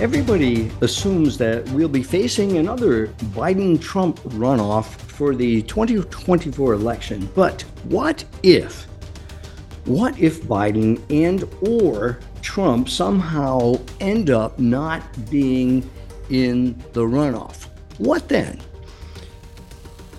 Everybody assumes that we'll be facing another Biden-Trump runoff for the 2024 election. But what if? What if Biden and or Trump somehow end up not being in the runoff? What then?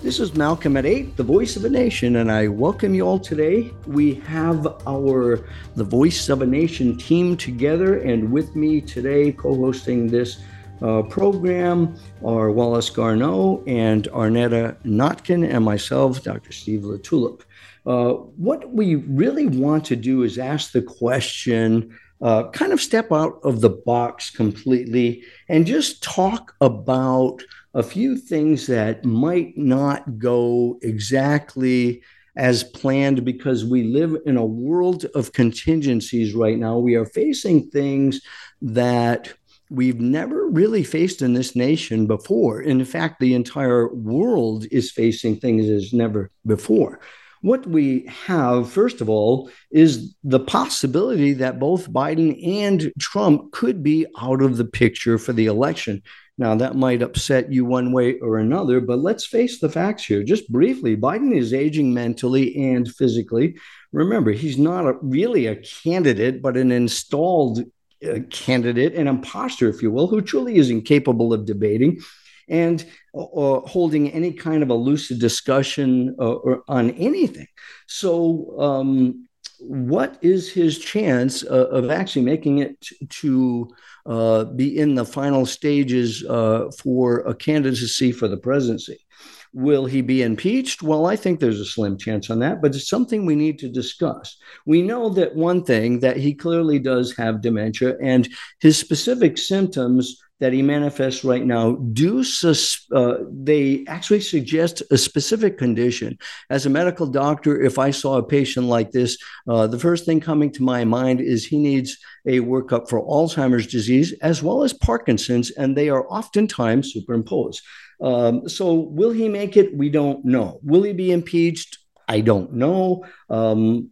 This is Malcolm at Eight, the voice of a nation, and I welcome you all today. We have our The Voice of a Nation team together, and with me today co-hosting this program are Wallace Garneau and Arnetta Notkin and myself, Dr. Steve LaTulippe. What we really want to do is ask the question, kind of step out of the box completely and just talk about a few things that might not go exactly as planned because we live in a world of contingencies right now. We are facing things that we've never really faced in this nation before. In fact, the entire world is facing things as never before. What we have, first of all, is the possibility that both Biden and Trump could be out of the picture for the election. Now, that might upset you one way or another, but let's face the facts here. Just briefly, Biden is aging mentally and physically. Remember, he's not really a candidate, but an installed candidate, an imposter, if you will, who truly is incapable of debating and holding any kind of a lucid discussion or on anything. So what is his chance of actually making it to be in the final stages for a candidacy for the presidency? Will he be impeached? Well, I think there's a slim chance on that, but it's something we need to discuss. We know that one thing, that he clearly does have dementia, and his specific symptoms that he manifests right now they actually suggest a specific condition. As a medical doctor, if I saw a patient like this, the first thing coming to my mind is he needs a workup for Alzheimer's disease as well as Parkinson's, and they are oftentimes superimposed. So will he make it? We don't know. Will he be impeached? I don't know.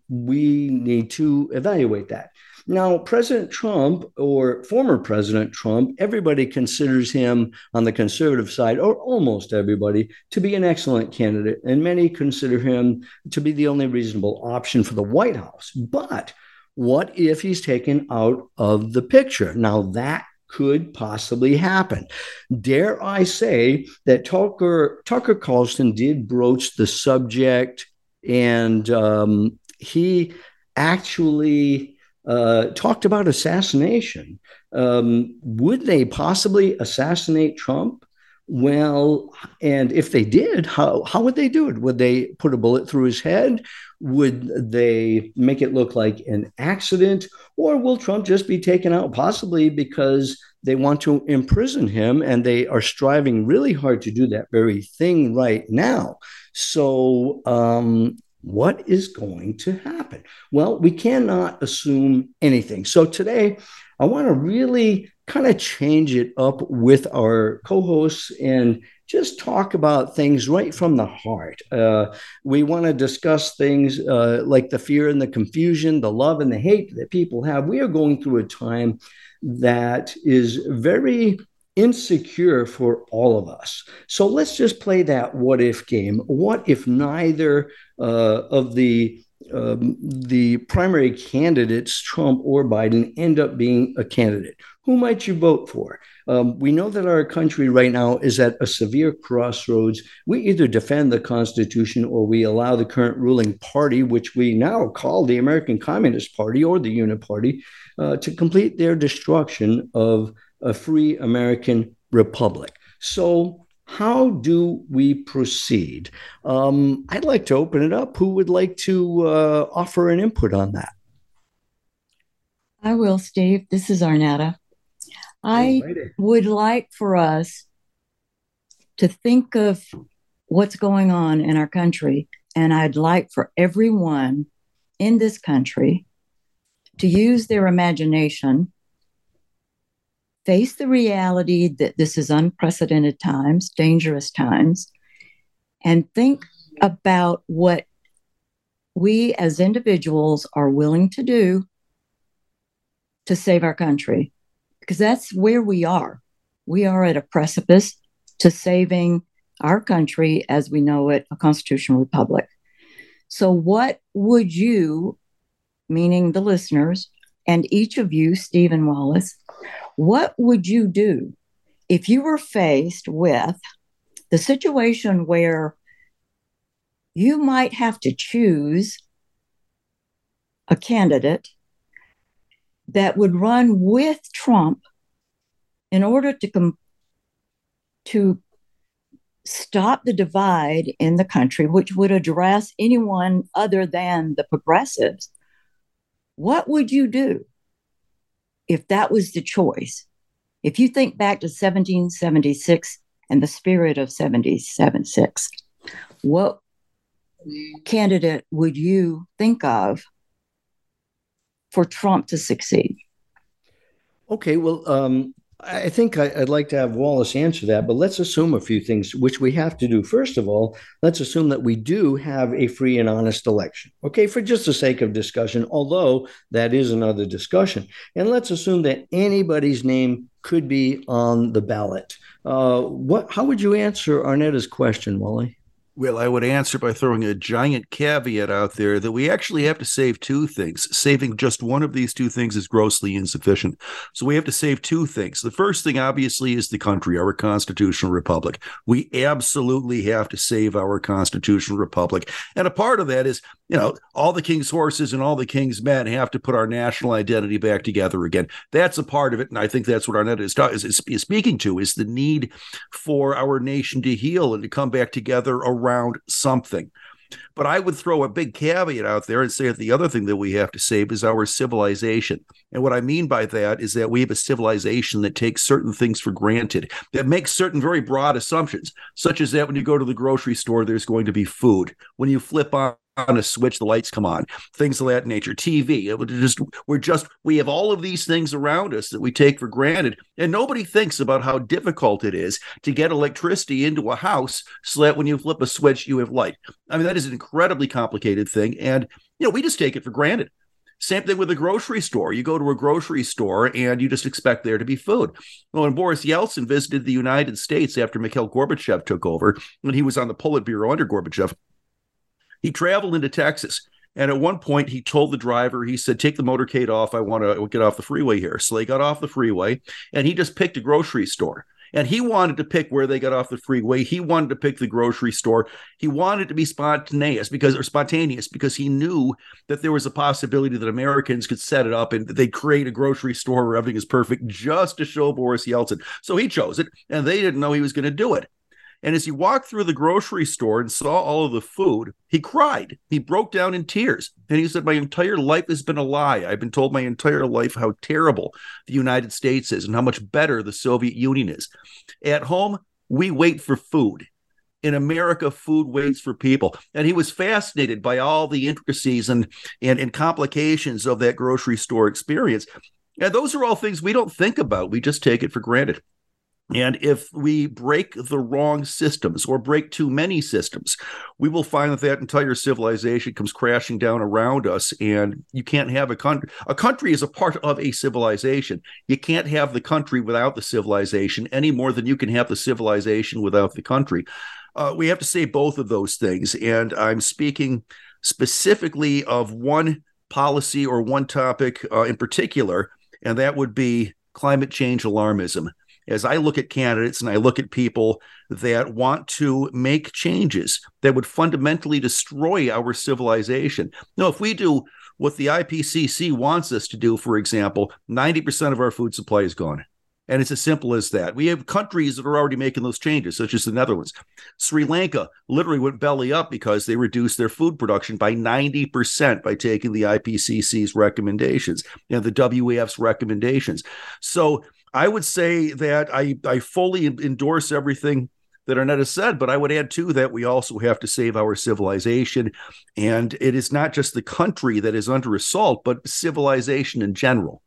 We need to evaluate that. Now, President Trump, or former President Trump, everybody considers him on the conservative side, or almost everybody, to be an excellent candidate. And many consider him to be the only reasonable option for the White House. But what if he's taken out of the picture? Now, that could possibly happen. Dare I say that Tucker Carlson did broach the subject, and he actually talked about assassination. Would they possibly assassinate Trump? Well, and if they did, how would they do it? Would they put a bullet through his head? Would they make it look like an accident? Or will Trump just be taken out possibly because they want to imprison him, and they are striving really hard to do that very thing right now? So, what is going to happen? Well, we cannot assume anything. So today, I want to really kind of change it up with our co-hosts and just talk about things right from the heart. We want to discuss things like the fear and the confusion, the love and the hate that people have. We are going through a time that is very insecure for all of us. So let's just play that what if game. What if neither of the primary candidates, Trump or Biden, end up being a candidate? Who might you vote for? We know that our country right now is at a severe crossroads. We either defend the Constitution or we allow the current ruling party, which we now call the American Communist Party or the Uniparty, to complete their destruction of a free American republic. So how do we proceed? I'd like to open it up. Who would like to offer an input on that? I will, Steve. This is Arnetta. I would like for us to think of what's going on in our country, and I'd like for everyone in this country to use their imagination, face the reality that this is unprecedented times, dangerous times, and think about what we as individuals are willing to do to save our country, because that's where we are. We are at a precipice to saving our country as we know it, a constitutional republic. So what would you, meaning the listeners, and each of you, Steve and Wallace, what would you do if you were faced with the situation where you might have to choose a candidate that would run with Trump in order to stop the divide in the country, which would address anyone other than the progressives? What would you do if that was the choice? If you think back to 1776 and the spirit of 1776, what candidate would you think of for Trump to succeed? Okay, well, I think I'd like to have Wallace answer that, but let's assume a few things, which we have to do. First of all, let's assume that we do have a free and honest election, okay, for just the sake of discussion, although that is another discussion. And let's assume that anybody's name could be on the ballot. How would you answer Arnetta's question, Wally? Well, I would answer by throwing a giant caveat out there that we actually have to save two things. Saving just one of these two things is grossly insufficient. So we have to save two things. The first thing, obviously, is the country, our constitutional republic. We absolutely have to save our constitutional republic. And a part of that is, you know, all the king's horses and all the king's men have to put our national identity back together again. That's a part of it. And I think that's what Arnetta is speaking to, is the need for our nation to heal and to come back together around something. But I would throw a big caveat out there and say that the other thing that we have to save is our civilization. And what I mean by that is that we have a civilization that takes certain things for granted, that makes certain very broad assumptions, such as that when you go to the grocery store, there's going to be food. When you flip on a switch, the lights come on, things of that nature, TV. We have all of these things around us that we take for granted, and nobody thinks about how difficult it is to get electricity into a house so that when you flip a switch, you have light. I mean, that is an incredibly complicated thing, and you know, we just take it for granted. Same thing with a grocery store. You go to a grocery store and you just expect there to be food. Well, when Boris Yeltsin visited the United States after Mikhail Gorbachev took over, when he was on the Politburo under Gorbachev, he traveled into Texas, and at one point he told the driver, he said, take the motorcade off. I want to get off the freeway here. So they got off the freeway, and he just picked a grocery store. And he wanted to pick where they got off the freeway. He wanted to pick the grocery store. He wanted to be spontaneous because he knew that there was a possibility that Americans could set it up and they'd create a grocery store where everything is perfect just to show Boris Yeltsin. So he chose it, and they didn't know he was going to do it. And as he walked through the grocery store and saw all of the food, he cried. He broke down in tears. And he said, my entire life has been a lie. I've been told my entire life how terrible the United States is and how much better the Soviet Union is. At home, we wait for food. In America, food waits for people. And he was fascinated by all the intricacies and complications of that grocery store experience. And those are all things we don't think about. We just take it for granted. And if we break the wrong systems or break too many systems, we will find that entire civilization comes crashing down around us. And you can't have a country. A country is a part of a civilization. You can't have the country without the civilization any more than you can have the civilization without the country. We have to say both of those things. And I'm speaking specifically of one policy or one topic in particular, and that would be climate change alarmism. As I look at candidates and I look at people that want to make changes that would fundamentally destroy our civilization. Now, if we do what the IPCC wants us to do, for example, 90% of our food supply is gone. And it's as simple as that. We have countries that are already making those changes, such as the Netherlands. Sri Lanka literally went belly up because they reduced their food production by 90% by taking the IPCC's recommendations and the WEF's recommendations. So I would say that I fully endorse everything that Arnetta said, but I would add too that we also have to save our civilization. And it is not just the country that is under assault, but civilization in general.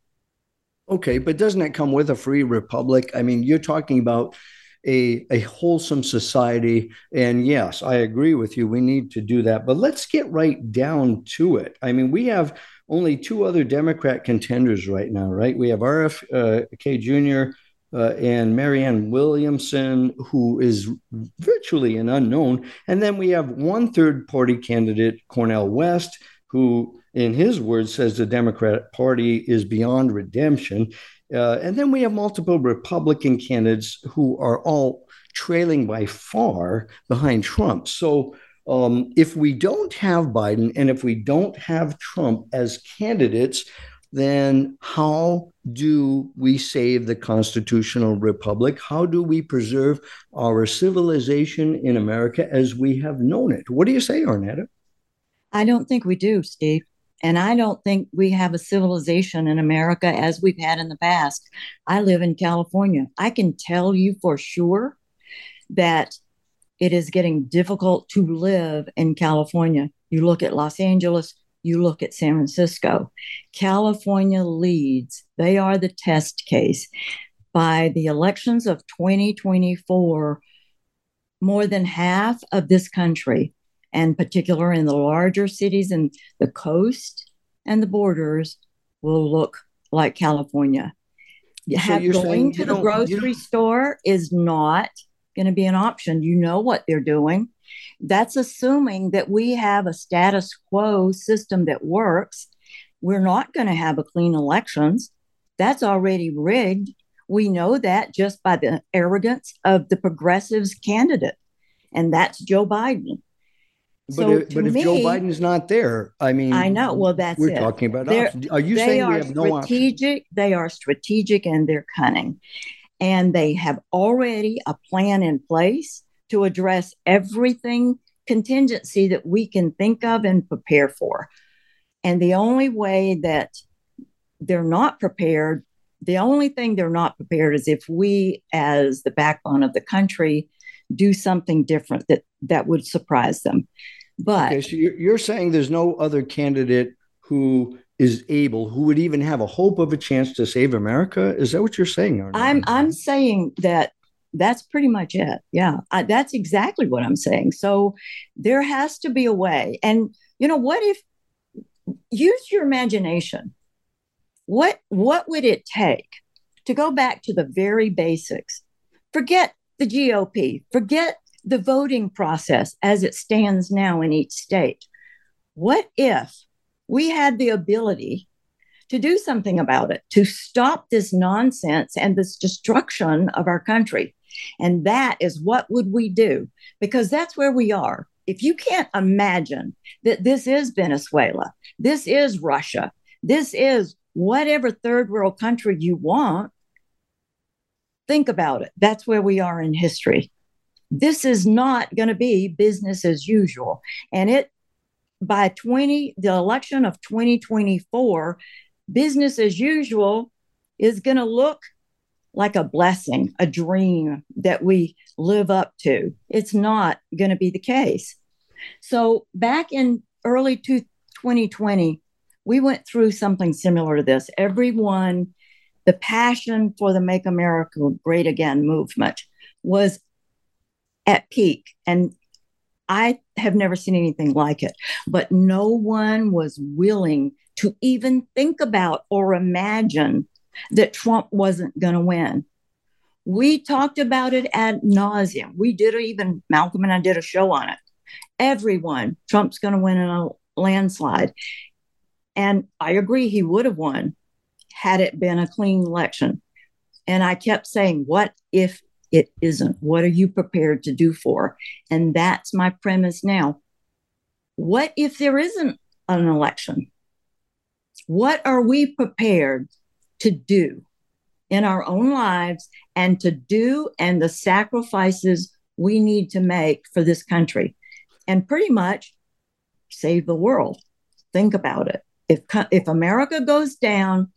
Okay, but doesn't it come with a free republic? I mean, you're talking about a wholesome society. And yes, I agree with you. We need to do that. But let's get right down to it. I mean, we have only two other Democrat contenders right now, right? We have RFK Jr., and Marianne Williamson, who is virtually an unknown. And then we have one third party candidate, Cornel West, who, in his words, says the Democrat Party is beyond redemption. And then we have multiple Republican candidates who are all trailing by far behind Trump. So if we don't have Biden and if we don't have Trump as candidates, then how do we save the constitutional republic? How do we preserve our civilization in America as we have known it? What do you say, Arnetta? I don't think we do, Steve. And I don't think we have a civilization in America as we've had in the past. I live in California. I can tell you for sure that it is getting difficult to live in California. You look at Los Angeles, you look at San Francisco. California leads. They are the test case. By the elections of 2024, more than half of this country, and particular in the larger cities and the coast and the borders, will look like California. Going to the grocery store is not going to be an option. You know what they're doing. That's assuming that we have a status quo system that works. We're not going to have a clean elections. That's already rigged. We know that just by the arrogance of the progressives candidate. And that's Joe Biden. But if Joe Biden's not there, I mean, I know. Well, that's we're talking about. Are you saying we have no option? They are strategic and they're cunning. And they have already a plan in place to address everything contingency that we can think of and prepare for. And the only way that they're not prepared, the only thing they're not prepared is if we, as the backbone of the country, do something different that would surprise them. But okay, so you're saying there's no other candidate who is able, who would even have a hope of a chance to save America? Is that what you're saying? Arnetta? I'm saying that that's pretty much it. Yeah, that's exactly what I'm saying. So there has to be a way. And, you know, what if, use your imagination. What would it take to go back to the very basics? Forget the GOP, forget the voting process as it stands now in each state. What if we had the ability to do something about it, to stop this nonsense and this destruction of our country? And that is what would we do? Because that's where we are. If you can't imagine that this is Venezuela, this is Russia, this is whatever third world country you want, think about it. That's where we are in history. This is not going to be business as usual. And the election of 2024, business as usual is going to look like a blessing, a dream that we live up to. It's not going to be the case. So back in early 2020, we went through something similar to this. Everyone, the passion for the Make America Great Again movement was at peak. And I have never seen anything like it. But no one was willing to even think about or imagine that Trump wasn't going to win. We talked about it ad nauseum. We did even, Malcolm and I did a show on it. Everyone, Trump's going to win in a landslide. And I agree, he would have won had it been a clean election. And I kept saying, what if it isn't? What are you prepared to do for? And that's my premise now. What if there isn't an election? What are we prepared to do in our own lives and to do and the sacrifices we need to make for this country and pretty much save the world? Think about it. If America goes down,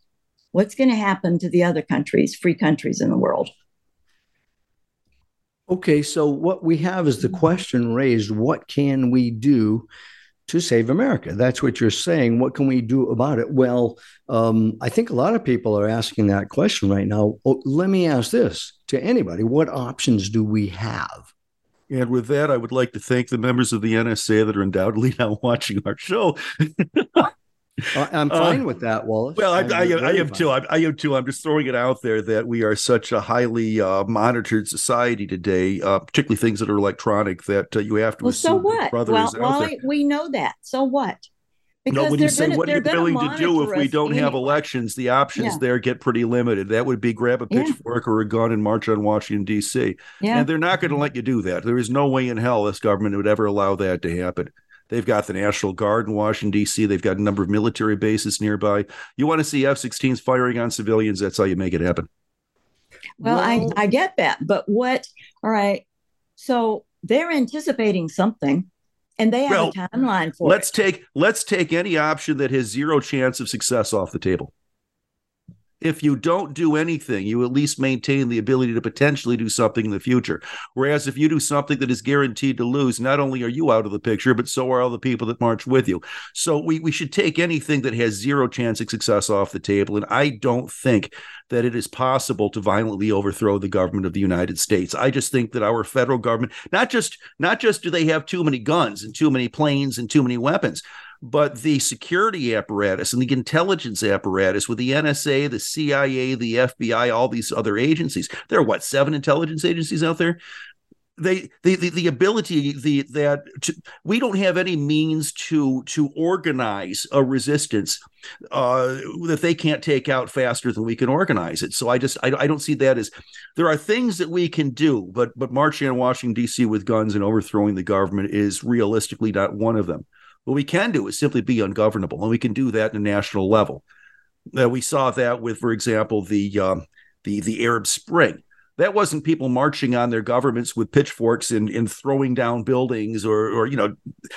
what's going to happen to the other countries, free countries in the world? Okay, so what we have is the question raised, what can we do to save America? That's what you're saying. What can we do about it? Well, I think a lot of people are asking that question right now. Oh, let me ask this to anybody. What options do we have? And with that, I would like to thank the members of the NSA that are undoubtedly now watching our show. I'm fine with that, Wallace. Well, I am too. I'm just throwing it out there that we are such a highly monitored society today, particularly things that are electronic, that you have to assume. So what? Well, Wally, we know that. So what? Because when you say what are you willing to do if we don't have elections, the options there get pretty limited. That would be grab a pitchfork or a gun and march on Washington, D.C. Yeah. And they're not going to let you do that. There is no way in hell this government would ever allow that to happen. They've got the National Guard in Washington, D.C. They've got a number of military bases nearby. You want to see F-16s firing on civilians, that's how you make it happen. Well, I get that. But what? All right. So they're anticipating something. And they have a timeline for it. Let's take any option that has zero chance of success off the table. If you don't do anything, you at least maintain the ability to potentially do something in the future. Whereas if you do something that is guaranteed to lose, not only are you out of the picture, but so are all the people that march with you. So we should take anything that has zero chance of success off the table. And I don't think that it is possible to violently overthrow the government of the United States. I just think that our federal government, not just do they have too many guns and too many planes and too many weapons, but the security apparatus and the intelligence apparatus with the NSA, the CIA, the FBI, all these other agencies. There are, 7 intelligence agencies out there? We don't have any means to organize a resistance that they can't take out faster than we can organize it. So I don't see that as there are things that we can do, but marching on Washington, D.C. with guns and overthrowing the government is realistically not one of them. What we can do is simply be ungovernable, and we can do that at a national level. We saw that with, for example, the Arab Spring. That wasn't people marching on their governments with pitchforks and throwing down buildings or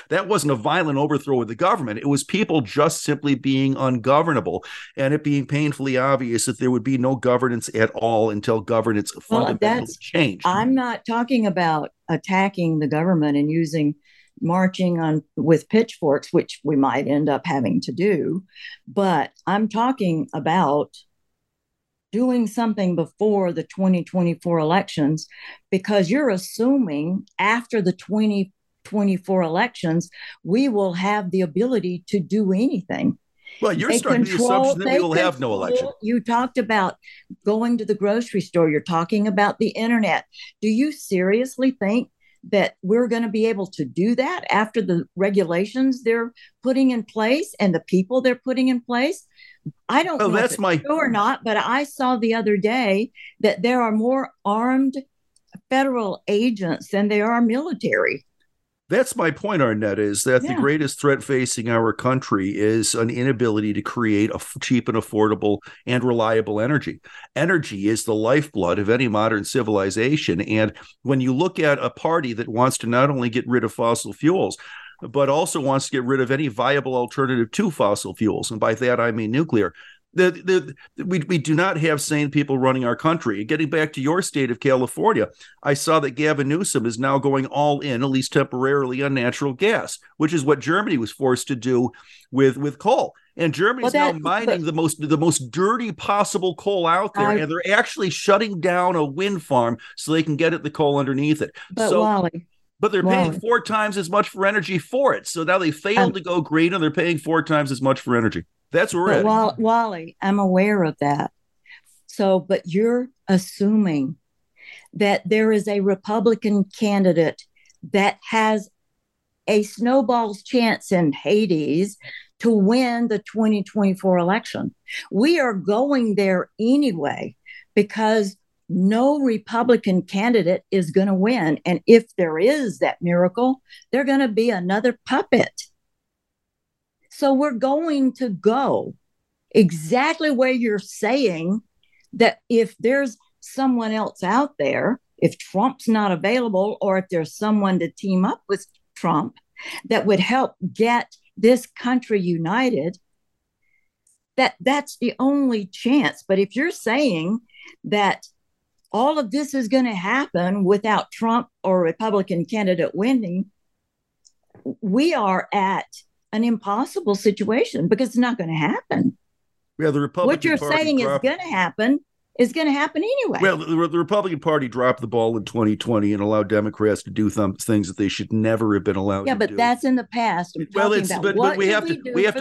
that wasn't a violent overthrow of the government. It was people just simply being ungovernable and it being painfully obvious that there would be no governance at all until governance fundamentally changed. I'm not talking about attacking the government and using marching on with pitchforks, which we might end up having to do, but I'm talking about doing something before the 2024 elections, because you're assuming after the 2024 elections, we will have the ability to do anything. Well, you're starting the assumption that we will have no election. You talked about going to the grocery store. You're talking about the internet. Do you seriously think that we're going to be able to do that after the regulations they're putting in place and the people they're putting in place? I don't know if it's true or not, but I saw the other day that there are more armed federal agents than there are military. That's my point, Arnett, is that the greatest threat facing our country is an inability to create a cheap and affordable and reliable energy. Energy is the lifeblood of any modern civilization. And when you look at a party that wants to not only get rid of fossil fuels, but also wants to get rid of any viable alternative to fossil fuels, and by that I mean nuclear, we do not have sane people running our country. And getting back to your state of California, I saw that Gavin Newsom is now going all in, at least temporarily, on natural gas, which is what Germany was forced to do with coal. And Germany is now mining the most dirty possible coal out there, and they're actually shutting down a wind farm so they can get at the coal underneath it. But they're paying 4 times as much for energy for it. So now they failed to go green, and they're paying 4 times as much for energy. That's where we're at. Wally, I'm aware of that. So, but you're assuming that there is a Republican candidate that has a snowball's chance in Hades to win the 2024 election. We are going there anyway because no Republican candidate is going to win. And if there is that miracle, they're going to be another puppet. So we're going to go exactly where you're saying that if there's someone else out there, if Trump's not available, or if there's someone to team up with Trump that would help get this country united, That's the only chance. But if you're saying that all of this is going to happen without Trump or Republican candidate winning, we are at an impossible situation because it's not going to happen. Yeah, the Republican What you're Party saying dropped. Is going to happen anyway. Well, the Republican Party dropped the ball in 2020 and allowed Democrats to do things that they should never have been allowed to do. Yeah, but that's in the past. We have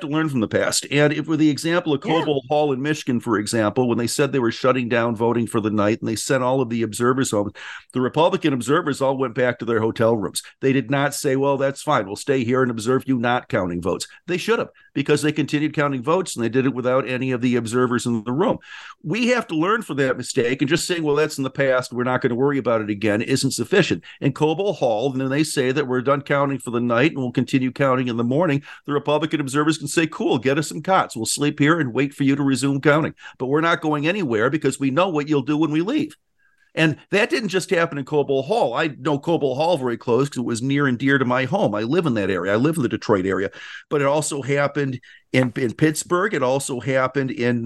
to learn from the past. And if with the example of Cobo Hall in Michigan, for example, when they said they were shutting down voting for the night and they sent all of the observers home, the Republican observers all went back to their hotel rooms. They did not say, well, that's fine. We'll stay here and observe you not counting votes. They should have, because they continued counting votes and they did it without any of the observers in the room. We have to learn from that mistake, and just saying, well, that's in the past, we're not going to worry about it again, isn't sufficient. In Cobo Hall, then they say that we're done counting for the night and we'll continue counting in the morning. The Republican observers can say, cool, get us some cots. We'll sleep here and wait for you to resume counting. But we're not going anywhere because we know what you'll do when we leave. And that didn't just happen in Cobo Hall. I know Cobo Hall very close because it was near and dear to my home. I live in that area. I live in the Detroit area. But it also happened in Pittsburgh. It also happened in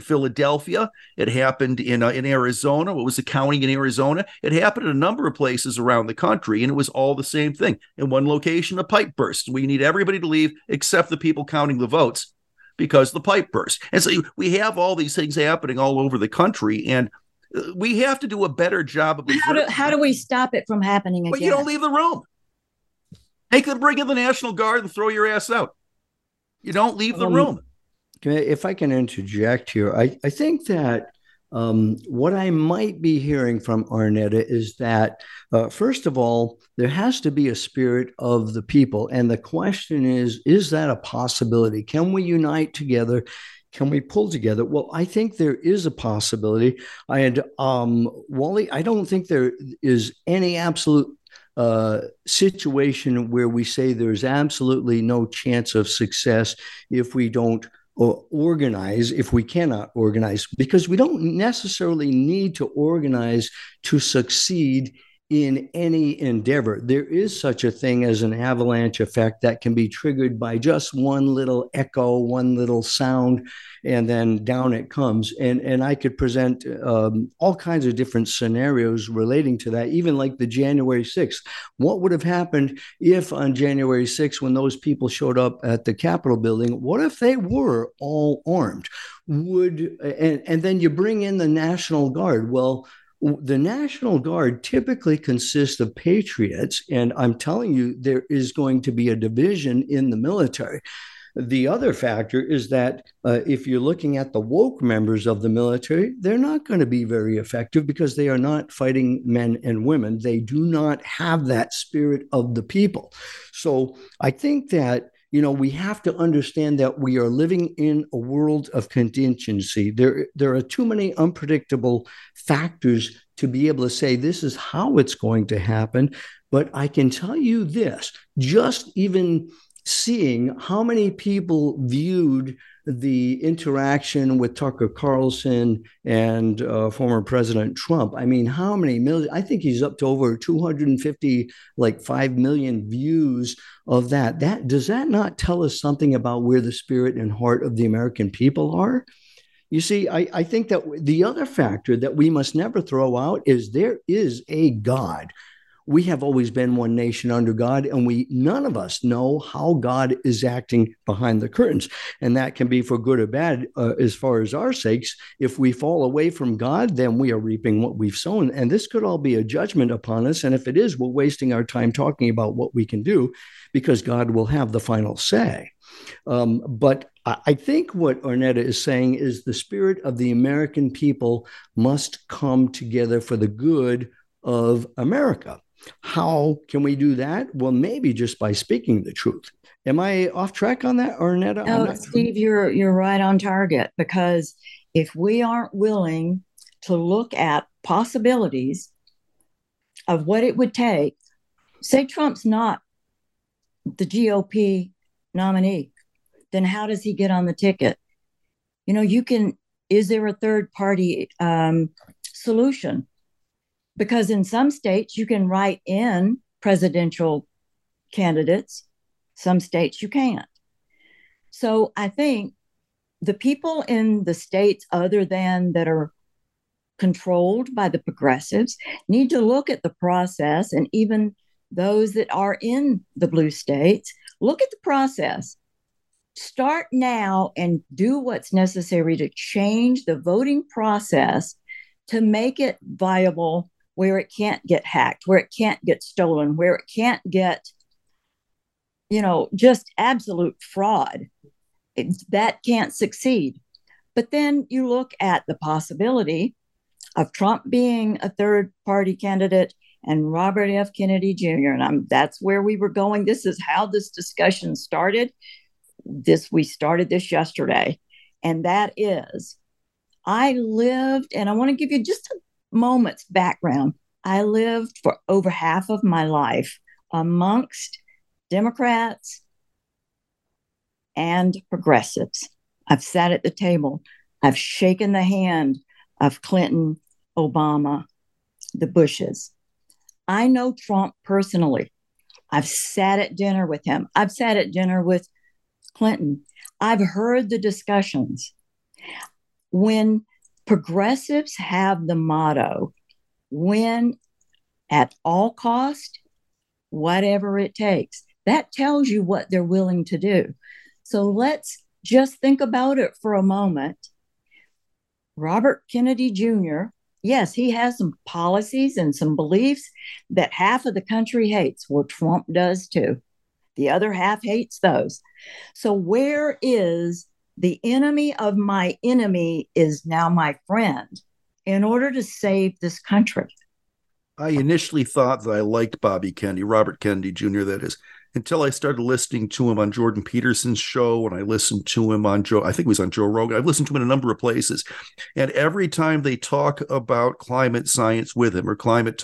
Philadelphia. It happened in Arizona. What was the county in Arizona? It happened in a number of places around the country, and it was all the same thing. In one location, a pipe burst. We need everybody to leave except the people counting the votes because the pipe burst. And so we have all these things happening all over the country, and we have to do a better job of how do we stop it from happening again? Well, you don't leave the room. They could bring in the National Guard and throw your ass out. You don't leave the room. If I can interject here, I think that what I might be hearing from Arnetta is that, first of all, there has to be a spirit of the people. And the question is that a possibility? Can we unite together? Can we pull together? Well, I think there is a possibility. And Wally, I don't think there is any absolute situation where we say there's absolutely no chance of success if we don't organize, if we cannot organize, because we don't necessarily need to organize to succeed in any endeavor. There is such a thing as an avalanche effect that can be triggered by just one little echo, one little sound, and then down it comes. And I could present all kinds of different scenarios relating to that, even like the January 6th. What would have happened if on January 6th, when those people showed up at the Capitol building, what if they were all armed? And then you bring in the National Guard. Well, the National Guard typically consists of patriots, and I'm telling you, there is going to be a division in the military. The other factor is that if you're looking at the woke members of the military, they're not going to be very effective because they are not fighting men and women. They do not have that spirit of the people. So I think that we have to understand that we are living in a world of contingency. There are too many unpredictable factors to be able to say this is how it's going to happen. But I can tell you this, just even seeing how many people viewed the interaction with Tucker Carlson and former President Trump. I mean, how many million? I think he's up to over 250, like 5 million views of that. Does that not tell us something about where the spirit and heart of the American people are? You see, I think that the other factor that we must never throw out is there is a God. We have always been one nation under God, and none of us know how God is acting behind the curtains. And that can be for good or bad as far as our sakes. If we fall away from God, then we are reaping what we've sown. And this could all be a judgment upon us. And if it is, we're wasting our time talking about what we can do because God will have the final say. But I think what Arnetta is saying is the spirit of the American people must come together for the good of America. How can we do that? Well, maybe just by speaking the truth. Am I off track on that, Arnetta? No, Steve, you're right on target, because if we aren't willing to look at possibilities of what it would take, say Trump's not the GOP nominee, then how does he get on the ticket? Is there a third party solution? Because in some states, you can write in presidential candidates. Some states you can't. So I think the people in the states other than that are controlled by the progressives need to look at the process, and even those that are in the blue states, look at the process. Start now and do what's necessary to change the voting process to make it viable, where it can't get hacked, where it can't get stolen, where it can't get, you know, just absolute fraud. That can't succeed. But then you look at the possibility of Trump being a third party candidate and Robert F. Kennedy Jr. And that's where we were going. This is how this discussion started. We started this yesterday. And that is, I lived, and I want to give you just a moment's background. I lived for over half of my life amongst Democrats and progressives. I've sat at the table. I've shaken the hand of Clinton, Obama, the Bushes. I know Trump personally. I've sat at dinner with him. I've sat at dinner with Clinton. I've heard the discussions. When progressives have the motto, win at all cost, whatever it takes, that tells you what they're willing to do. So let's just think about it for a moment. Robert Kennedy Jr., yes, he has some policies and some beliefs that half of the country hates. Well, Trump does too. The other half hates those. So where is the enemy of my enemy is now my friend in order to save this country? I initially thought that I liked Bobby Kennedy, Robert Kennedy Jr., that is, until I started listening to him on Jordan Peterson's show, and I listened to him on I think it was on Joe Rogan. I've listened to him in a number of places. And every time they talk about climate science with him, or climate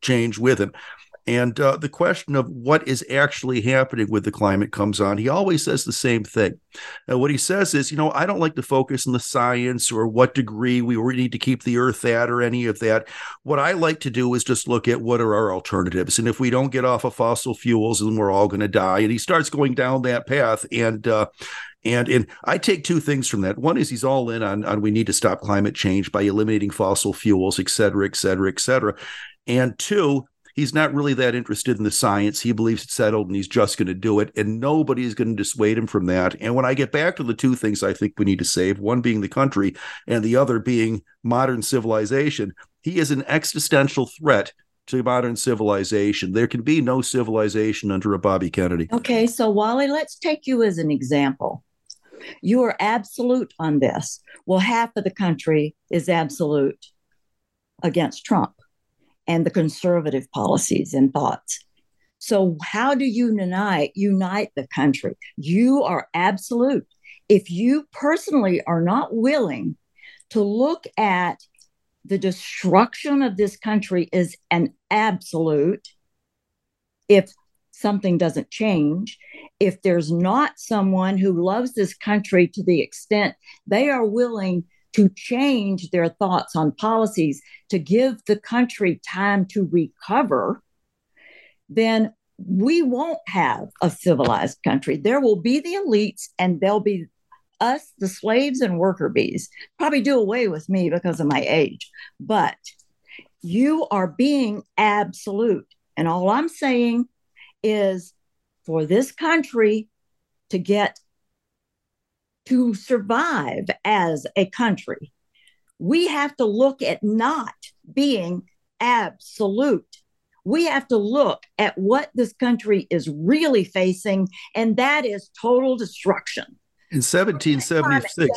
change with him, and the question of what is actually happening with the climate comes on, he always says the same thing. And what he says is, you know, I don't like to focus on the science or what degree we need to keep the earth at or any of that. What I like to do is just look at what are our alternatives. And if we don't get off of fossil fuels, then we're all going to die. And he starts going down that path. And I take two things from that. One is he's all in on we need to stop climate change by eliminating fossil fuels, et cetera, et cetera, et cetera. And two, he's not really that interested in the science. He believes it's settled and he's just going to do it. And nobody's going to dissuade him from that. And when I get back to the two things I think we need to save, one being the country and the other being modern civilization, he is an existential threat to modern civilization. There can be no civilization under a Bobby Kennedy. Okay, so Wally, let's take you as an example. You are absolute on this. Well, half of the country is absolute against Trump and the conservative policies and thoughts. So how do you unite the country? You are absolute. If you personally are not willing to look at the destruction of this country as an absolute, if something doesn't change, if there's not someone who loves this country to the extent they are willing to change their thoughts on policies to give the country time to recover, then we won't have a civilized country. There will be the elites and there'll be us, the slaves and worker bees. Probably do away with me because of my age, but you are being absolute. And all I'm saying is for this country to get to survive as a country, we have to look at not being absolute. We have to look at what this country is really facing, and that is total destruction. In 1776.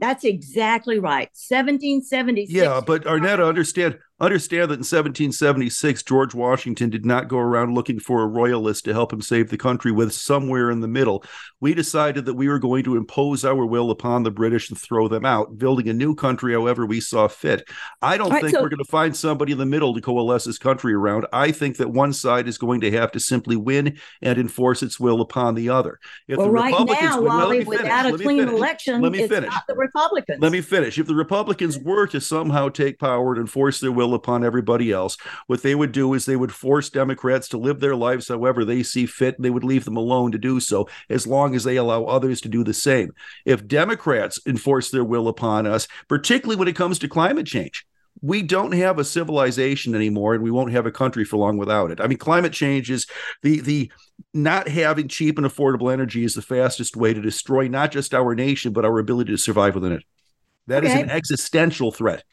That's exactly right. 1776. Yeah, but Arnetta, understand that in 1776, George Washington did not go around looking for a royalist to help him save the country with somewhere in the middle. We decided that we were going to impose our will upon the British and throw them out, building a new country however we saw fit. I don't think we're going to find somebody in the middle to coalesce this country around. I think that one side is going to have to simply win and enforce its will upon the other. If well, the right Republicans now, Wally, without a clean election, it's not the Republicans. Let me finish. If the Republicans were to somehow take power and enforce their will will upon everybody else. What they would do is they would force Democrats to live their lives however they see fit, and they would leave them alone to do so as long as they allow others to do the same. If Democrats enforce their will upon us, particularly when it comes to climate change, we don't have a civilization anymore, and we won't have a country for long without it. I mean, climate change is the not having cheap and affordable energy is the fastest way to destroy not just our nation, but our ability to survive within it. That is an existential threat.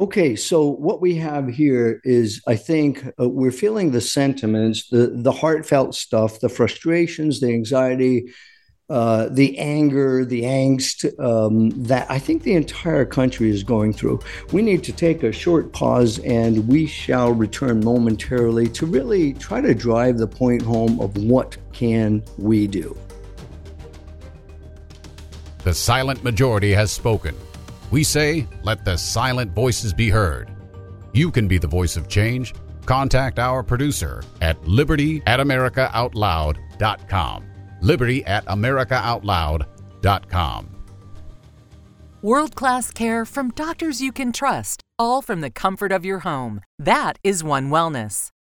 Okay, so what we have here is, I think, we're feeling the sentiments, the heartfelt stuff, the frustrations, the anxiety, the anger, the angst that I think the entire country is going through. We need to take a short pause, and we shall return momentarily to really try to drive the point home of what can we do. The silent majority has spoken. We say, let the silent voices be heard. You can be the voice of change. Contact our producer at liberty@AmericaOutloud.com. Liberty at AmericaOutloud.com. World-class care from doctors you can trust, all from the comfort of your home. That is One Wellness.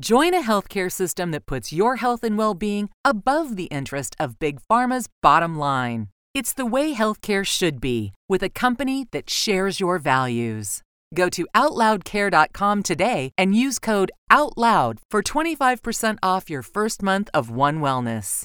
Join a healthcare system that puts your health and well-being above the interest of Big Pharma's bottom line. It's the way healthcare should be, with a company that shares your values. Go to OutLoudCare.com today and use code OUTLOUD for 25% off your first month of One Wellness.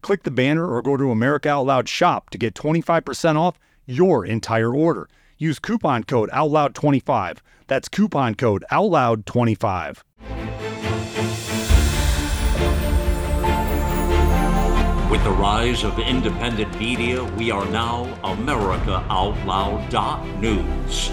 Click the banner or go to America Out Loud shop to get 25% off your entire order. Use coupon code OUTLOUD25. That's coupon code OUTLOUD25. With the rise of independent media, we are now AmericaOutloud.news.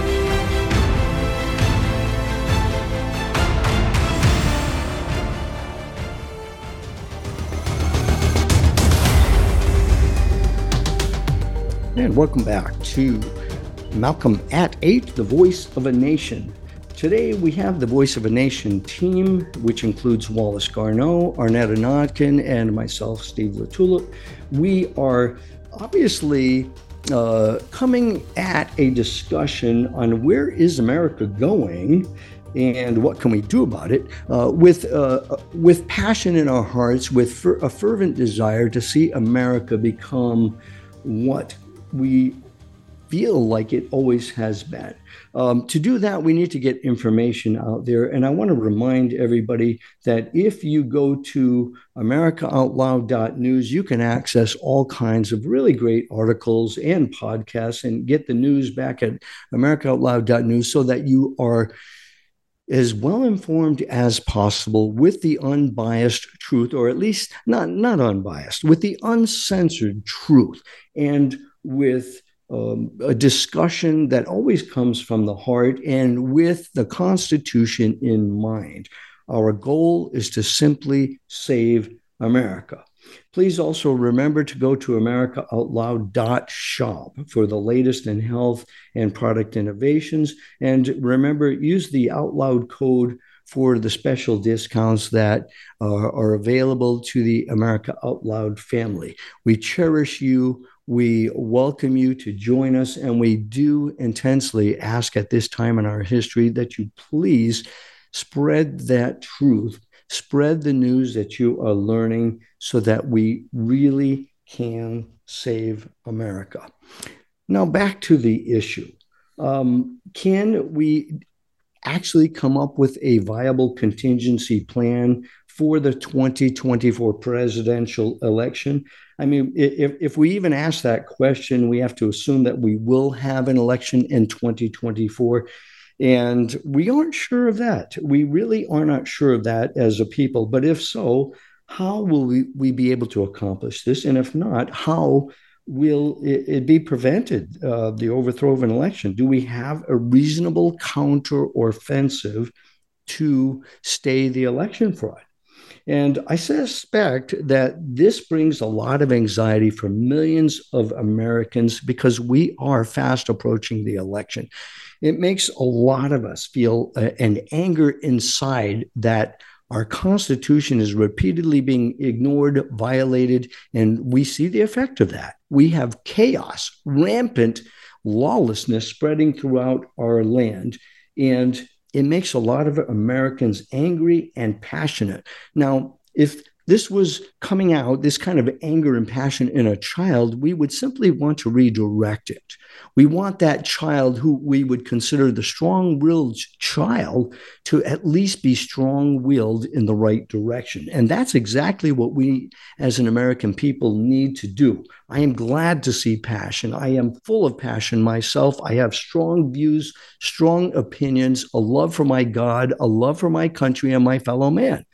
And welcome back to Malcolm at Eight, The Voice of a Nation. Today we have the Voice of a Nation team, which includes Wallace Garneau, Arnetta Notkin, and myself, Steve LaTulippe. We are obviously coming at a discussion on where is America going and what can we do about it with passion in our hearts, with a fervent desire to see America become what we feel like it always has been. To do that, we need to get information out there. And I want to remind everybody that if you go to AmericaOutloud.news, you can access all kinds of really great articles and podcasts and get the news back at AmericaOutloud.news so that you are as well informed as possible with the unbiased truth, or at least not unbiased, with the uncensored truth and with a discussion that always comes from the heart and with the Constitution in mind. Our goal is to simply save America. Please also remember to go to AmericaOutloud.shop for the latest in health and product innovations. And remember, use the OutLoud code for the special discounts that are available to the America Out Loud family. We cherish you. We welcome you to join us, and we do intensely ask at this time in our history that you please spread that truth, spread the news that you are learning so that we really can save America. Now, back to the issue. Can we actually come up with a viable contingency plan for the 2024 presidential election? I mean, if we even ask that question, we have to assume that we will have an election in 2024. And we aren't sure of that. We really are not sure of that as a people. But if so, how will we be able to accomplish this? And if not, how will it be prevented, the overthrow of an election? Do we have a reasonable counteroffensive to stay the election fraud? And I suspect that this brings a lot of anxiety for millions of Americans because we are fast approaching the election. It makes a lot of us feel an anger inside that our Constitution is repeatedly being ignored, violated, and we see the effect of that. We have chaos, rampant lawlessness spreading throughout our land, and it makes a lot of Americans angry and passionate. Now, if this was coming out, this kind of anger and passion in a child, we would simply want to redirect it. We want that child who we would consider the strong-willed child to at least be strong-willed in the right direction. And that's exactly what we as an American people need to do. I am glad to see passion. I am full of passion myself. I have strong views, strong opinions, a love for my God, a love for my country and my fellow man.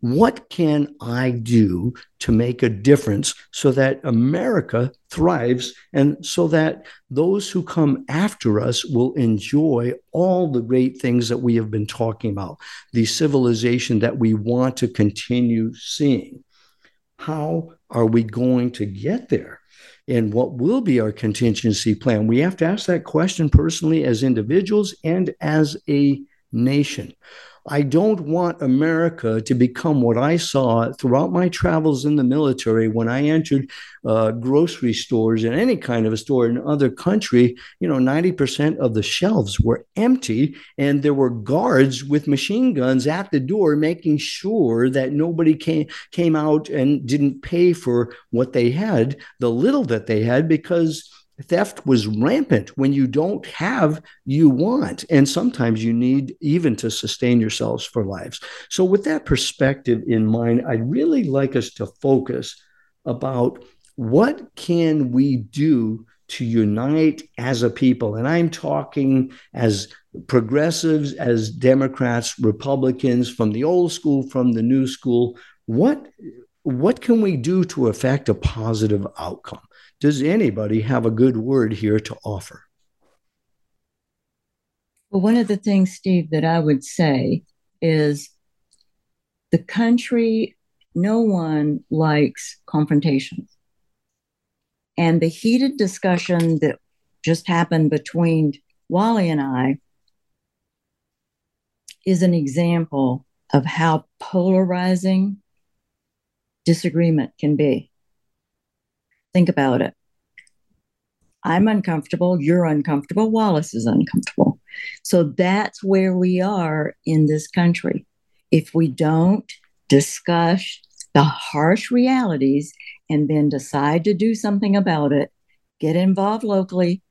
What can I do to make a difference so that America thrives and so that those who come after us will enjoy all the great things that we have been talking about, the civilization that we want to continue seeing? How are we going to get there? And what will be our contingency plan? We have to ask that question personally as individuals and as a nation. I don't want America to become what I saw throughout my travels in the military when I entered grocery stores and any kind of a store in another country. You know, 90% of the shelves were empty and there were guards with machine guns at the door making sure that nobody came out and didn't pay for what they had, the little that they had, because theft was rampant. When you don't have, you want. And sometimes you need even to sustain yourselves for lives. So with that perspective in mind, I'd really like us to focus about what can we do to unite as a people. And I'm talking as progressives, as Democrats, Republicans, from the old school, from the new school. What can we do to affect a positive outcome? Does anybody have a good word here to offer? Well, one of the things, Steve, that I would say is the country, no one likes confrontation. And the heated discussion that just happened between Wally and I is an example of how polarizing disagreement can be. Think about it. I'm uncomfortable. You're uncomfortable. Wallace is uncomfortable. So that's where we are in this country. If we don't discuss the harsh realities and then decide to do something about it, get involved locally,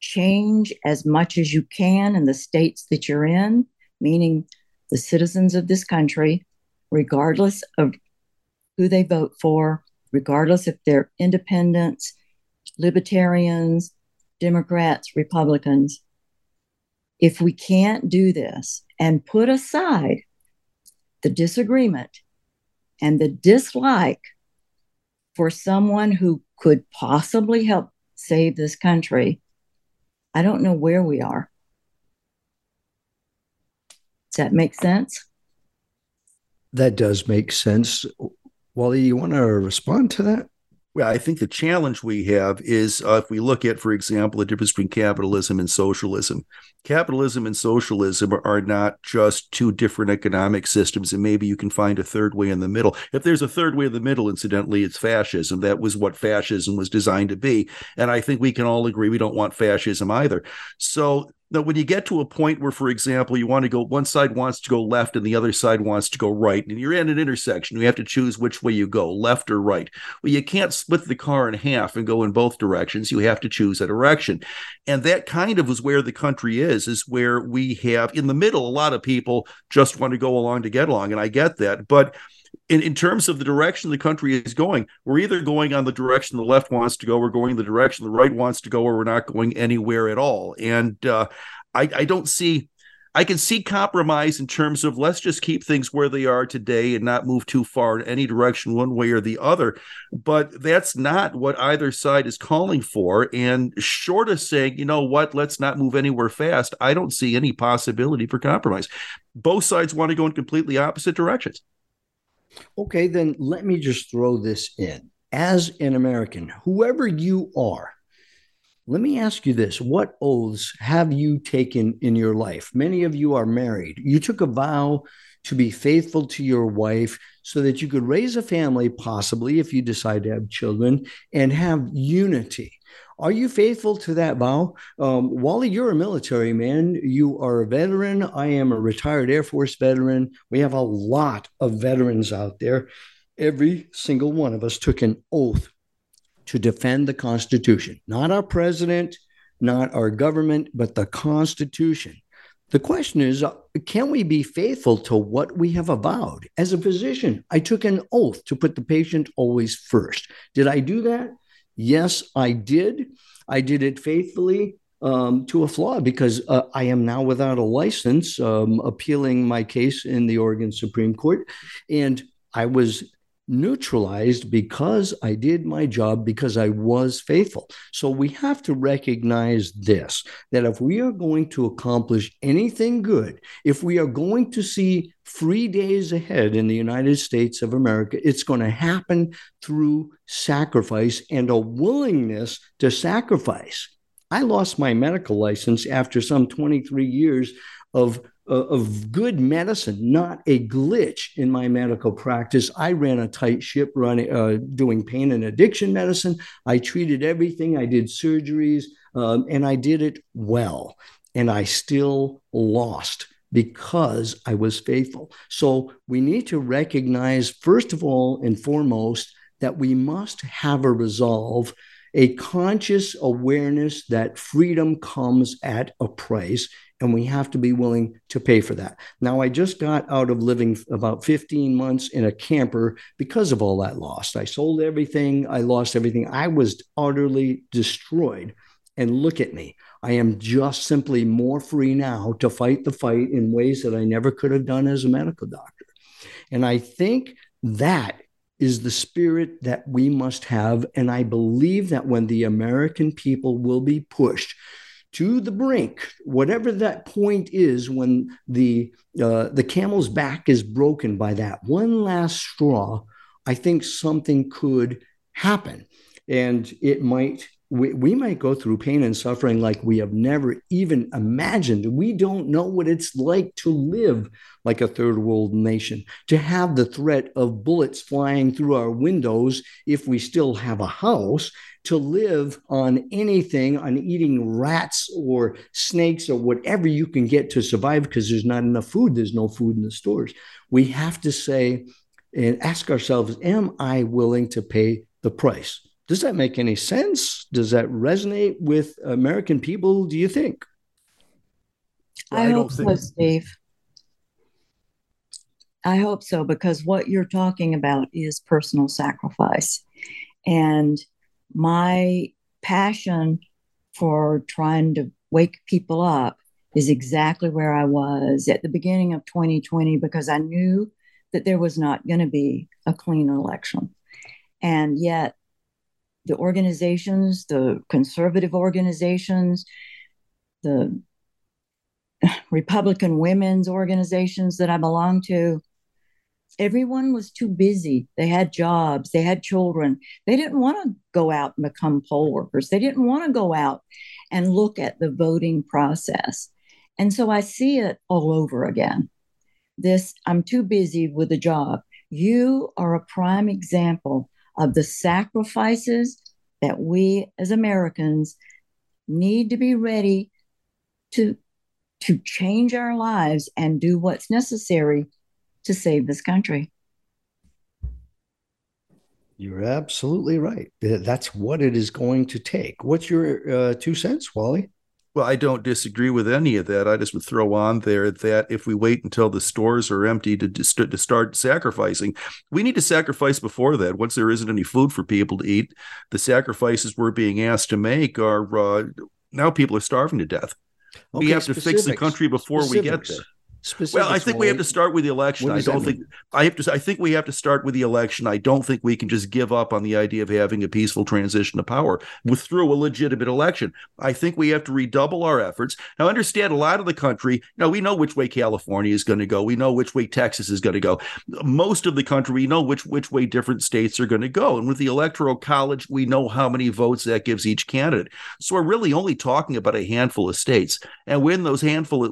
change as much as you can in the states that you're in, meaning the citizens of this country, regardless of who they vote for, regardless if they're independents, libertarians, Democrats, Republicans. If we can't do this and put aside the disagreement and the dislike for someone who could possibly help save this country, I don't know where we are. Does that make sense? That does make sense. Wally, you want to respond to that? Well, I think the challenge we have is if we look at, for example, the difference between capitalism and socialism. Capitalism and socialism are not just two different economic systems, and maybe you can find a third way in the middle. If there's a third way in the middle, incidentally, it's fascism. That was what fascism was designed to be. And I think we can all agree we don't want fascism either. So now, when you get to a point where, for example, you want to go, one side wants to go left and the other side wants to go right, and you're at an intersection, you have to choose which way you go, left or right. Well, you can't split the car in half and go in both directions. You have to choose a direction. And that kind of is where the country is where we have, in the middle, a lot of people just want to go along to get along, and I get that. But in terms of the direction the country is going, we're either going on the direction the left wants to go, we're going the direction the right wants to go, or we're not going anywhere at all. And I don't see, I can see compromise in terms of let's just keep things where they are today and not move too far in any direction one way or the other. But that's not what either side is calling for. And short of saying, you know what, let's not move anywhere fast, I don't see any possibility for compromise. Both sides want to go in completely opposite directions. Okay, then let me just throw this in. As an American, whoever you are, let me ask you this. What oaths have you taken in your life? Many of you are married. You took a vow to be faithful to your wife so that you could raise a family, possibly if you decide to have children, and have unity. Are you faithful to that vow? Wally, you're a military man. You are a veteran. I am a retired Air Force veteran. We have a lot of veterans out there. Every single one of us took an oath to defend the Constitution, not our president, not our government, but the Constitution. The question is, can we be faithful to what we have avowed? As a physician, I took an oath to put the patient always first. Did I do that? Yes, I did. I did it faithfully to a flaw because I am now without a license appealing my case in the Oregon Supreme Court. And I was neutralized because I did my job, because I was faithful. So we have to recognize this, that if we are going to accomplish anything good, if we are going to see free days ahead in the United States of America, it's going to happen through sacrifice and a willingness to sacrifice. I lost my medical license after some 23 years of good medicine, not a glitch in my medical practice. I ran a tight ship doing pain and addiction medicine. I treated everything. I did surgeries, and I did it well. And I still lost because I was faithful. So we need to recognize, first of all and foremost, that we must have a resolve, a conscious awareness that freedom comes at a price, and we have to be willing to pay for that. Now, I just got out of living about 15 months in a camper because of all that loss. I sold everything. I lost everything. I was utterly destroyed. And look at me. I am just simply more free now to fight the fight in ways that I never could have done as a medical doctor. And I think that is the spirit that we must have. And I believe that when the American people will be pushed to the brink, whatever that point is, when the camel's back is broken by that one last straw, I think something could happen. And it might we might go through pain and suffering like we have never even imagined. We don't know what it's like to live like a third world nation, to have the threat of bullets flying through our windows if we still have a house, to live on anything, on eating rats or snakes or whatever you can get to survive because there's not enough food. There's no food in the stores. We have to say and ask ourselves, am I willing to pay the price? Does that make any sense? Does that resonate with American people, do you think? I hope so, Steve. I hope so, because what you're talking about is personal sacrifice. And my passion for trying to wake people up is exactly where I was at the beginning of 2020, because I knew that there was not going to be a clean election. And yet the organizations, the conservative organizations, the Republican women's organizations that I belong to, everyone was too busy. They had jobs. They had children. They didn't want to go out and become poll workers. They didn't want to go out and look at the voting process. And so I see it all over again. This, I'm too busy with a job. You are a prime example of the sacrifices that we as Americans need to be ready to change our lives and do what's necessary to save this country. You're absolutely right. That's what it is going to take. What's your 2 cents, Wally? Well, I don't disagree with any of that. I just would throw on there that if we wait until the stores are empty to start sacrificing, we need to sacrifice before that. Once there isn't any food for people to eat, the sacrifices we're being asked to make are now people are starving to death. Okay, we have to fix the country before we get there. Well, I think we have to start with the election. I don't think I think we have to start with the election. I don't think we can just give up on the idea of having a peaceful transition to power through a legitimate election. I think we have to redouble our efforts. Now, understand, a lot of the country, we know which way California is going to go. We know which way Texas is going to go. Most of the country, we know which way different states are going to go. And with the Electoral College, we know how many votes that gives each candidate. So we're really only talking about a handful of states. And within those handful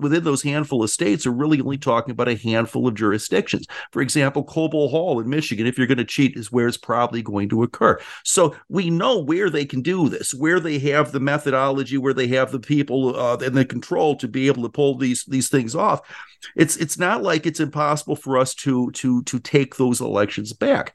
of states are really only talking about a handful of jurisdictions. For example, Cobo Hall in Michigan, if you're going to cheat, is where it's probably going to occur. So we know where they can do this, where they have the methodology, where they have the people and the control to be able to pull these things off. It's not like it's impossible for us to take those elections back.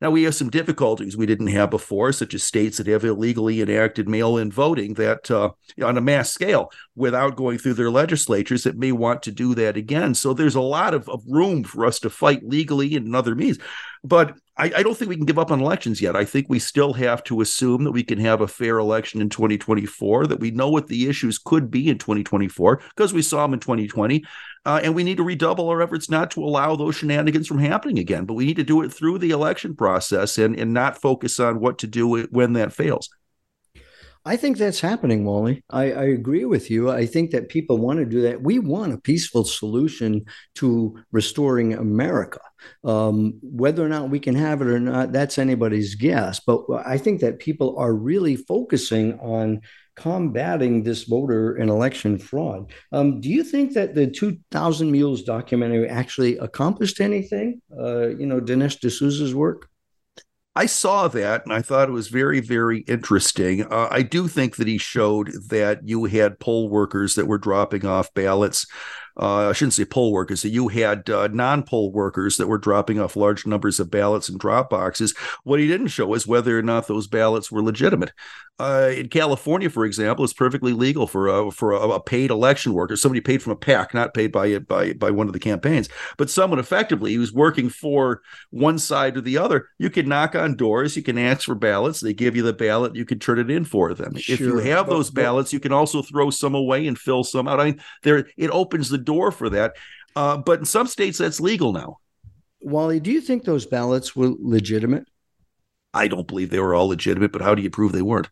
Now, we have some difficulties we didn't have before, such as states that have illegally enacted mail-in voting that on a mass scale without going through their legislatures that may want to do that again. So there's a lot of room for us to fight legally and in other means. But I don't think we can give up on elections yet. I think we still have to assume that we can have a fair election in 2024, that we know what the issues could be in 2024 because we saw them in 2020. And we need to redouble our efforts not to allow those shenanigans from happening again. But we need to do it through the election process and not focus on what to do when that fails. I think that's happening, Wally. I agree with you. I think that people want to do that. We want a peaceful solution to restoring America. Whether or not we can have it or not, that's anybody's guess. But I think that people are really focusing on combating this voter and election fraud. Do you think that the 2000 Mules documentary actually accomplished anything? Dinesh D'Souza's work? I saw that and I thought it was very, very interesting. I do think that he showed that you had poll workers that were dropping off ballots. I shouldn't say poll workers. You had non-poll workers that were dropping off large numbers of ballots in drop boxes. What he didn't show is whether or not those ballots were legitimate. In California, for example, it's perfectly legal for a paid election worker, somebody paid from a PAC, not paid by one of the campaigns, but someone effectively who's working for one side or the other. You can knock on doors, you can ask for ballots, they give you the ballot, you can turn it in for them. Sure. If you have those ballots, you can also throw some away and fill some out. It opens the door for that. But in some states, that's legal now. Wally, do you think those ballots were legitimate? I don't believe they were all legitimate, but how do you prove they weren't?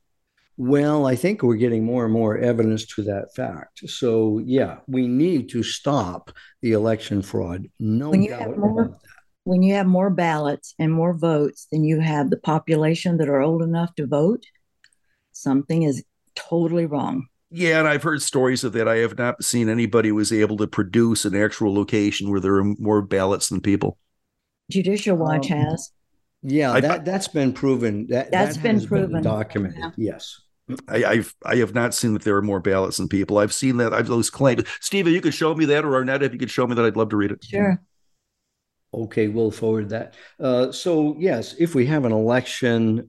Well, I think we're getting more and more evidence to that fact. So, yeah, we need to stop the election fraud. No doubt about that. When you have more ballots and more votes than you have the population that are old enough to vote, something is totally wrong. Yeah, and I've heard stories of that. I have not seen anybody who was able to produce an actual location where there are more ballots than people. Judicial Watch has. Yeah, that's been proven. That's been proven. Documented, yeah. Yes. I have not seen that there are more ballots than people. I've seen that. I've those claims. Steve, if you could show me that, or Arnetta, if you could show me that, I'd love to read it. Sure. Okay, we'll forward that. So, yes, if we have an election,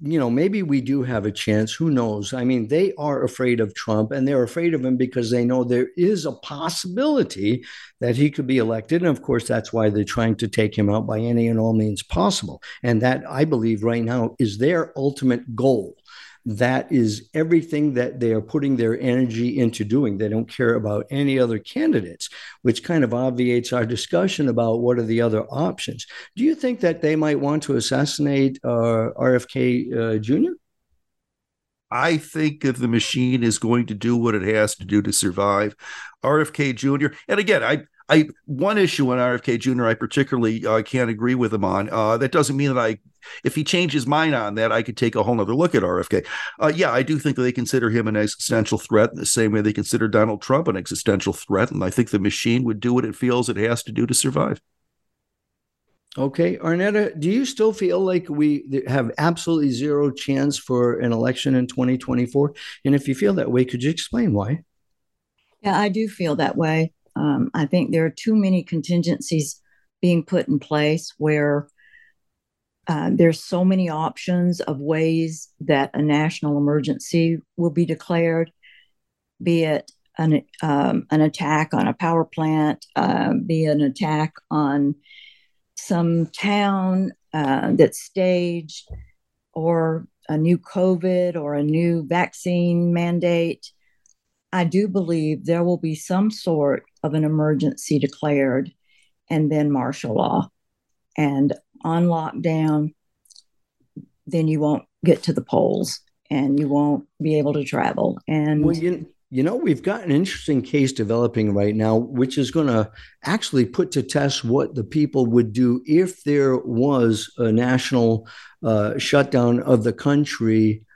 maybe we do have a chance. Who knows? I mean, they are afraid of Trump, and they're afraid of him because they know there is a possibility that he could be elected. And of course, that's why they're trying to take him out by any and all means possible. And that, I believe, right now is their ultimate goal. That is everything that they are putting their energy into doing. They don't care about any other candidates, which kind of obviates our discussion about what are the other options. Do you think that they might want to assassinate RFK Jr.? I think if the machine is going to do what it has to do to survive, RFK Jr., and again, I one issue on RFK Jr. I particularly can't agree with him on. That doesn't mean that if he changed his mind on that, I could take a whole other look at RFK. Yeah, I do think that they consider him an existential threat in the same way they consider Donald Trump an existential threat. And I think the machine would do what it feels it has to do to survive. Okay. Arnetta, do you still feel like we have absolutely zero chance for an election in 2024? And if you feel that way, could you explain why? Yeah, I do feel that way. I think there are too many contingencies being put in place where there's so many options of ways that a national emergency will be declared, be it an attack on a power plant, be it an attack on some town that's staged, or a new COVID or a new vaccine mandate. I do believe there will be some sort of an emergency declared, and then martial law and on lockdown. Then you won't get to the polls and you won't be able to travel. And well, you know, we've got an interesting case developing right now, which is going to actually put to test what the people would do if there was a national shutdown of the country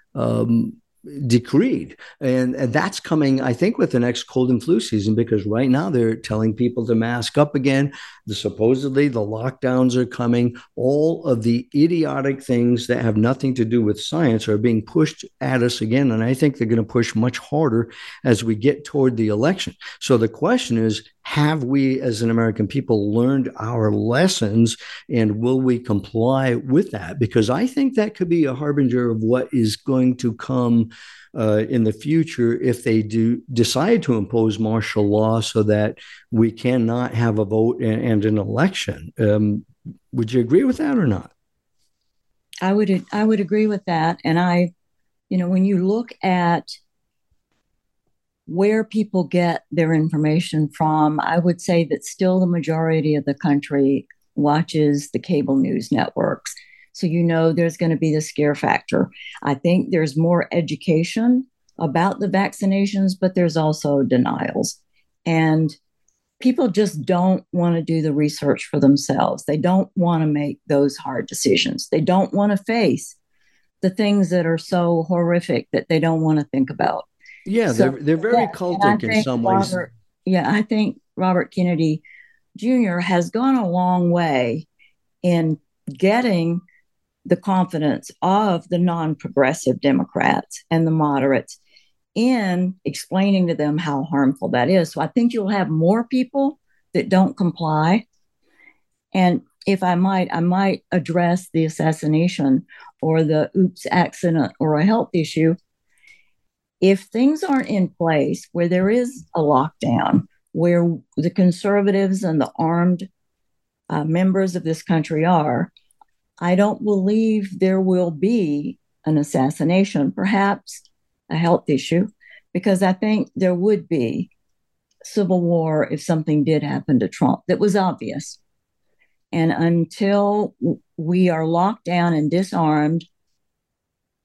decreed. And that's coming, I think, with the next cold and flu season, because right now they're telling people to mask up again. Supposedly the lockdowns are coming. All of the idiotic things that have nothing to do with science are being pushed at us again. And I think they're going to push much harder as we get toward the election. So the question is, have we as an American people learned our lessons, and will we comply with that? Because I think that could be a harbinger of what is going to come in the future if they do decide to impose martial law so that we cannot have a vote and an election. Would you agree with that or not? I would agree with that. And when you look at where people get their information from, I would say that still the majority of the country watches the cable news networks. So, there's going to be the scare factor. I think there's more education about the vaccinations, but there's also denials. And people just don't want to do the research for themselves. They don't want to make those hard decisions. They don't want to face the things that are so horrific that they don't want to think about. Yeah, so they're very cultic in some ways. I think Robert Kennedy Jr. has gone a long way in getting the confidence of the non-progressive Democrats and the moderates in explaining to them how harmful that is. So I think you'll have more people that don't comply. And if I might address the assassination or the oops accident or a health issue. If things aren't in place where there is a lockdown, where the conservatives and the armed members of this country are, I don't believe there will be an assassination, perhaps a health issue, because I think there would be civil war if something did happen to Trump that was obvious. And until we are locked down and disarmed,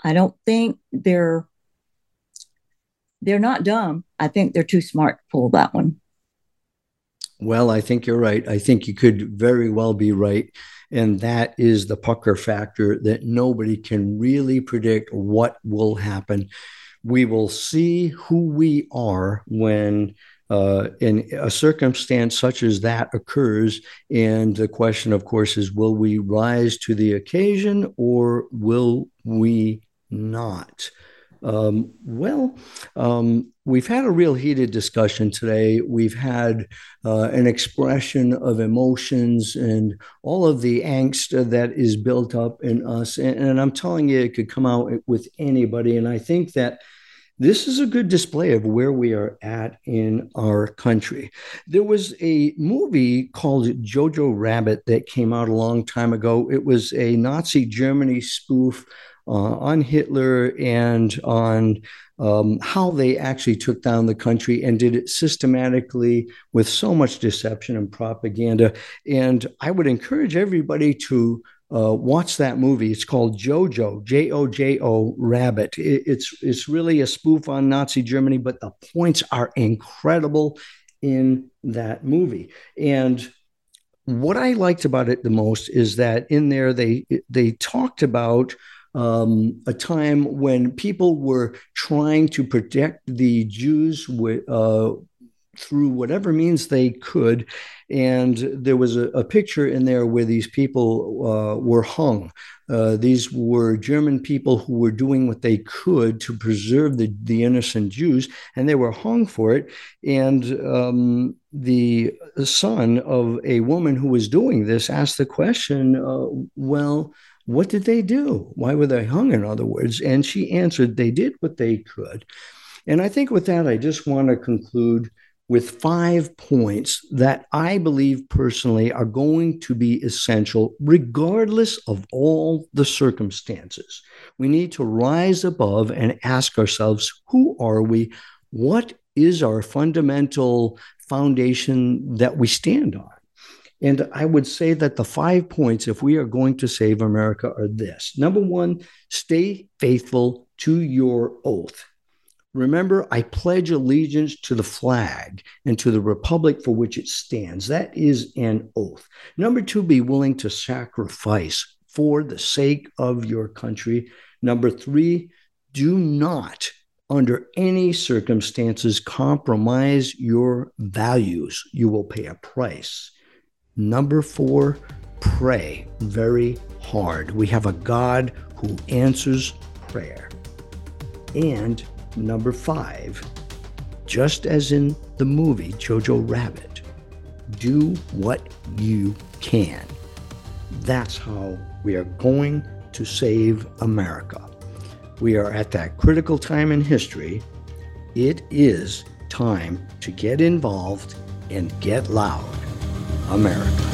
I don't think they're not dumb. I think they're too smart to pull that one. Well, I think you're right. I think you could very well be right. And that is the pucker factor, that nobody can really predict what will happen. We will see who we are when in a circumstance such as that occurs. And the question, of course, is will we rise to the occasion or will we not? We've had a real heated discussion today. We've had an expression of emotions and all of the angst that is built up in us. And I'm telling you, it could come out with anybody. And I think that this is a good display of where we are at in our country. There was a movie called Jojo Rabbit that came out a long time ago. It was a Nazi Germany spoof on Hitler and on how they actually took down the country, and did it systematically with so much deception and propaganda. And I would encourage everybody to watch that movie. It's called Jojo, J-O-J-O Rabbit. It's really a spoof on Nazi Germany, but the points are incredible in that movie. And what I liked about it the most is that in there they talked about a time when people were trying to protect the Jews through whatever means they could. And there was a picture in there where these people were hung. These were German people who were doing what they could to preserve the innocent Jews, and they were hung for it. And the son of a woman who was doing this asked the question, what did they do? Why were they hung, in other words? And she answered, they did what they could. And I think with that, I just want to conclude with 5 points that I believe personally are going to be essential, regardless of all the circumstances. We need to rise above and ask ourselves, who are we? What is our fundamental foundation that we stand on? And I would say that the 5 points, if we are going to save America, are this. Number one, stay faithful to your oath. Remember, I pledge allegiance to the flag and to the republic for which it stands. That is an oath. Number two, be willing to sacrifice for the sake of your country. Number three, do not, under any circumstances, compromise your values. You will pay a price. Number four, pray very hard. We have a God who answers prayer. And number five, just as in the movie Jojo Rabbit, do what you can. That's how we are going to save America. We are at that critical time in history. It is time to get involved and get loud. America.